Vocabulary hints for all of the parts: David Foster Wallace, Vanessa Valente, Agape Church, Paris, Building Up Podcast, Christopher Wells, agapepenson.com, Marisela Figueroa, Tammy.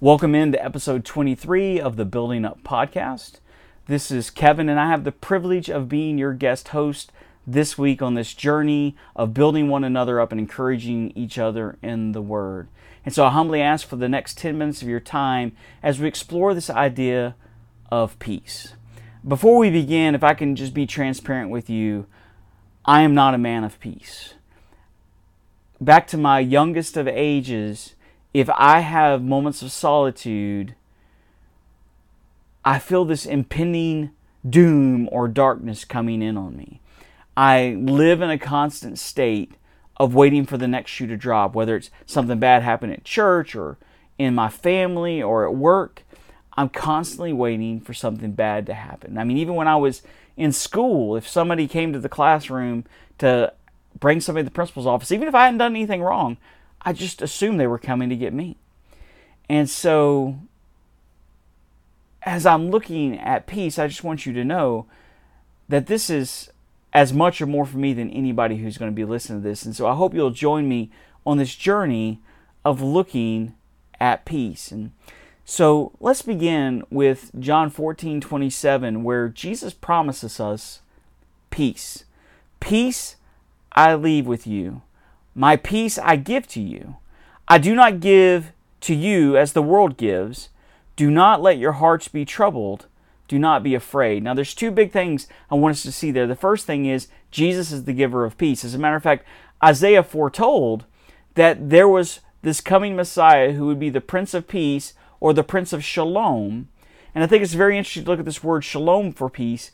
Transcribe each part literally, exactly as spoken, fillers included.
Welcome into episode twenty-three of the Building Up Podcast. This is Kevin, and I have the privilege of being your guest host this week on this journey of building one another up and encouraging each other in the Word. And so I humbly ask for the next ten minutes of your time as we explore this idea of peace. Before we begin, if I can just be transparent with you, I am not a man of peace. Back to my youngest of ages, if I have moments of solitude, I feel this impending doom or darkness coming in on me. I live in a constant state of waiting for the next shoe to drop, whether it's something bad happened at church or in my family or at work. I'm constantly waiting for something bad to happen. I mean, even when I was in school, if somebody came to the classroom to bring somebody to the principal's office, even if I hadn't done anything wrong, I just assumed they were coming to get me. And so, as I'm looking at peace, I just want you to know that this is as much or more for me than anybody who's going to be listening to this. And so I hope you'll join me on this journey of looking at peace. And so let's begin with John fourteen twenty-seven, where Jesus promises us peace. Peace I leave with you. My peace I give to you. I do not give to you as the world gives. Do not let your hearts be troubled. Do not be afraid. Now, there's two big things I want us to see there. The first thing is Jesus is the giver of peace. As a matter of fact, Isaiah foretold that there was this coming Messiah who would be the Prince of Peace, or the Prince of Shalom. And I think it's very interesting to look at this word shalom for peace,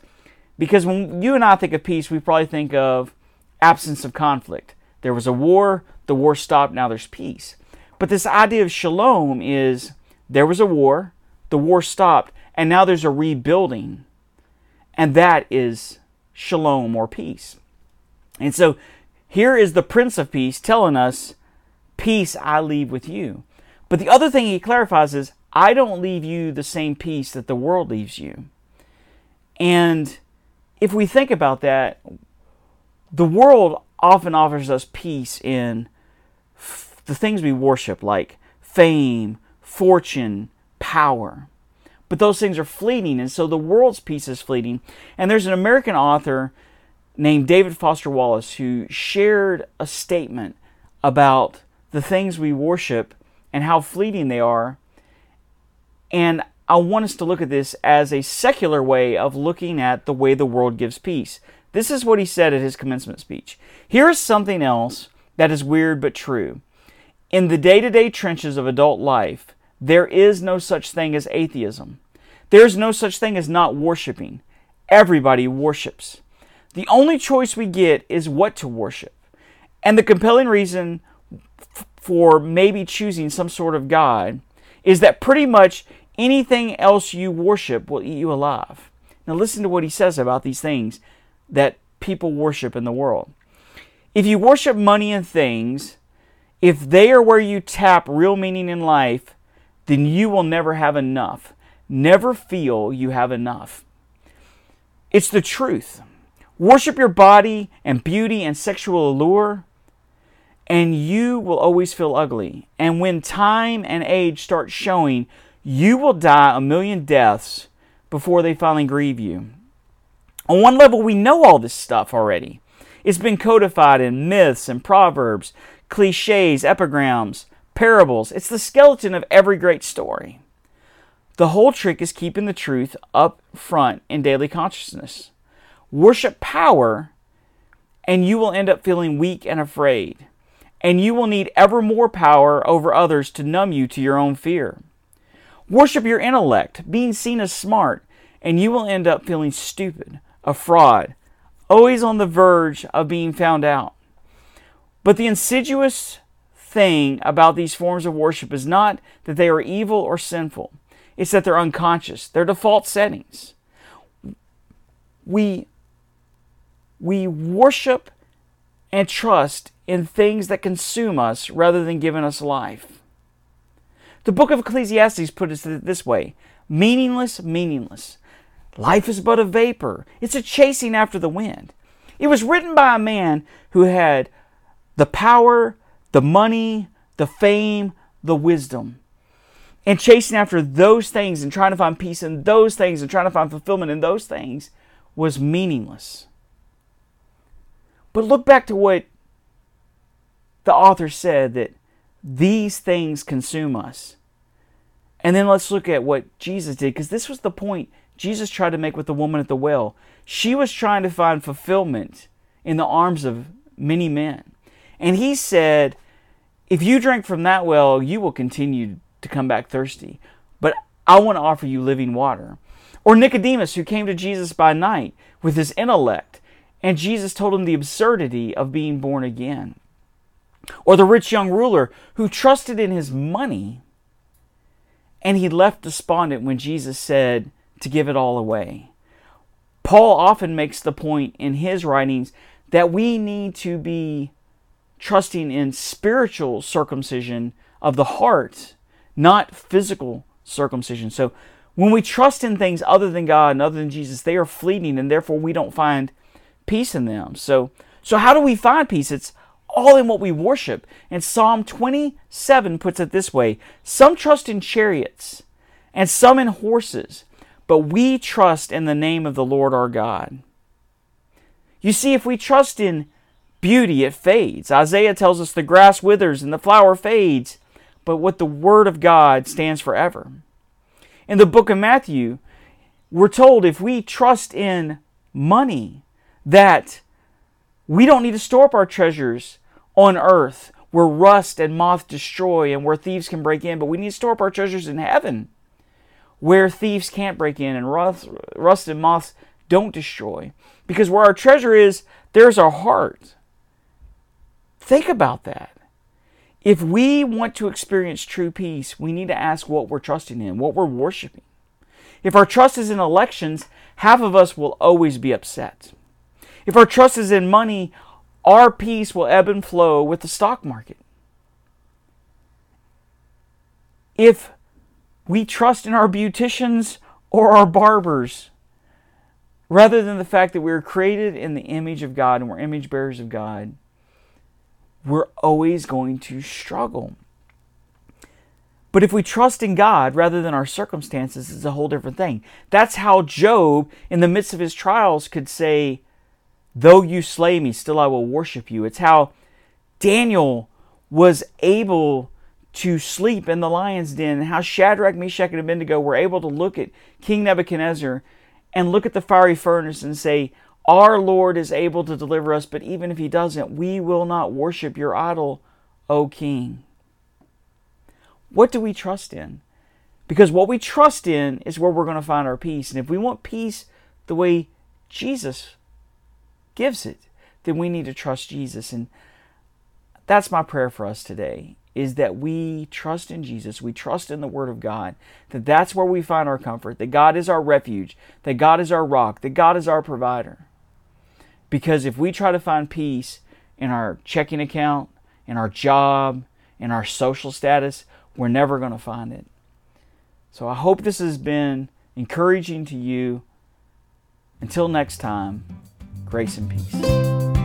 because when you and I think of peace, we probably think of absence of conflict. There was a war, the war stopped, now there's peace. But this idea of shalom is there was a war, the war stopped, and now there's a rebuilding. And that is shalom, or peace. And so here is the Prince of Peace telling us, peace I leave with you. But the other thing he clarifies is, I don't leave you the same peace that the world leaves you. And if we think about that, the world often offers us peace in f- the things we worship, like fame, fortune, power. But those things are fleeting, and so the world's peace is fleeting. And there's an American author named David Foster Wallace who shared a statement about the things we worship and how fleeting they are. And I want us to look at this as a secular way of looking at the way the world gives peace. This is what he said at his commencement speech. Here is something else that is weird but true. In the day-to-day trenches of adult life, there is no such thing as atheism. There is no such thing as not worshiping. Everybody worships. The only choice we get is what to worship. And the compelling reason for maybe choosing some sort of God is that pretty much anything else you worship will eat you alive. Now listen to what he says about these things that people worship in the world. If you worship money and things, if they are where you tap real meaning in life, then you will never have enough. Never feel you have enough. It's the truth. Worship your body and beauty and sexual allure, and you will always feel ugly. And when time and age start showing, you will die a million deaths before they finally grieve you. On one level, we know all this stuff already. It's been codified in myths and proverbs, cliches, epigrams, parables. It's the skeleton of every great story. The whole trick is keeping the truth up front in daily consciousness. Worship power, and you will end up feeling weak and afraid. And you will need ever more power over others to numb you to your own fear. Worship your intellect, being seen as smart, and you will end up feeling stupid, a fraud, always on the verge of being found out. But the insidious thing about these forms of worship is not that they are evil or sinful. It's that they're unconscious, they're default settings. We, we worship and trust in things that consume us rather than giving us life. The book of Ecclesiastes puts it this way, meaningless, meaningless. Life is but a vapor. It's a chasing after the wind. It was written by a man who had the power, the money, the fame, the wisdom. and chasing after those things and trying to find peace in those things and trying to find fulfillment in those things was meaningless. But look back to what the author said, that these things consume us. And then let's look at what Jesus did, because this was the point Jesus tried to make with the woman at the well. She was trying to find fulfillment in the arms of many men. And he said, if you drink from that well, you will continue to come back thirsty. But I want to offer you living water. Or Nicodemus, who came to Jesus by night with his intellect, and Jesus told him the absurdity of being born again. Or the rich young ruler who trusted in his money, and he left despondent when Jesus said to give it all away. Paul often makes the point in his writings that we need to be trusting in spiritual circumcision of the heart, not physical circumcision. So when we trust in things other than God and other than Jesus, they are fleeting, and therefore we don't find peace in them. So, so how do we find peace? It's all in what we worship. And Psalm twenty-seven puts it this way: some trust in chariots and some in horses, but we trust in the name of the Lord our God. You see, if we trust in beauty, it fades. Isaiah tells us the grass withers and the flower fades, but what the Word of God stands forever. In the book of Matthew, we're told if we trust in money, that we don't need to store up our treasures on earth where rust and moth destroy and where thieves can break in, but we need to store up our treasures in heaven where thieves can't break in and rust, rust and moths don't destroy. Because where our treasure is, there's our heart. Think about that. If we want to experience true peace, we need to ask what we're trusting in, what we're worshiping. If our trust is in elections, half of us will always be upset. If our trust is in money, our peace will ebb and flow with the stock market. If we trust in our beauticians or our barbers, rather than the fact that we were created in the image of God and we're image bearers of God, we're always going to struggle. But if we trust in God rather than our circumstances, it's a whole different thing. That's how Job, in the midst of his trials, could say, though you slay me, still I will worship you. It's how Daniel was able to sleep in the lion's den, and how Shadrach, Meshach, and Abednego were able to look at King Nebuchadnezzar and look at the fiery furnace and say, our Lord is able to deliver us, but even if He doesn't, we will not worship your idol, O King. What do we trust in? Because what we trust in is where we're going to find our peace. And if we want peace the way Jesus gives it, then we need to trust Jesus. And that's my prayer for us today, is that we trust in Jesus, we trust in the Word of God, that that's where we find our comfort, that God is our refuge, that God is our rock, that God is our provider. Because if we try to find peace in our checking account, in our job, in our social status, we're never going to find it. So I hope this has been encouraging to you. Until next time, grace and peace.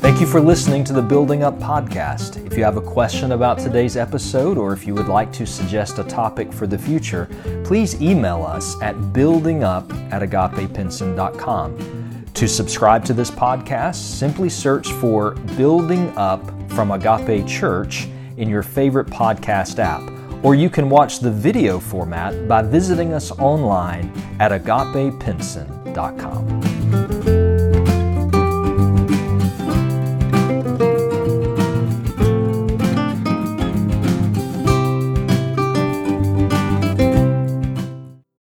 Thank you for listening to the Building Up Podcast. If you have a question about today's episode, or if you would like to suggest a topic for the future, please email us at building up at agape penson dot com. To subscribe to this podcast, simply search for Building Up from Agape Church in your favorite podcast app. Or you can watch the video format by visiting us online at agape penson dot com.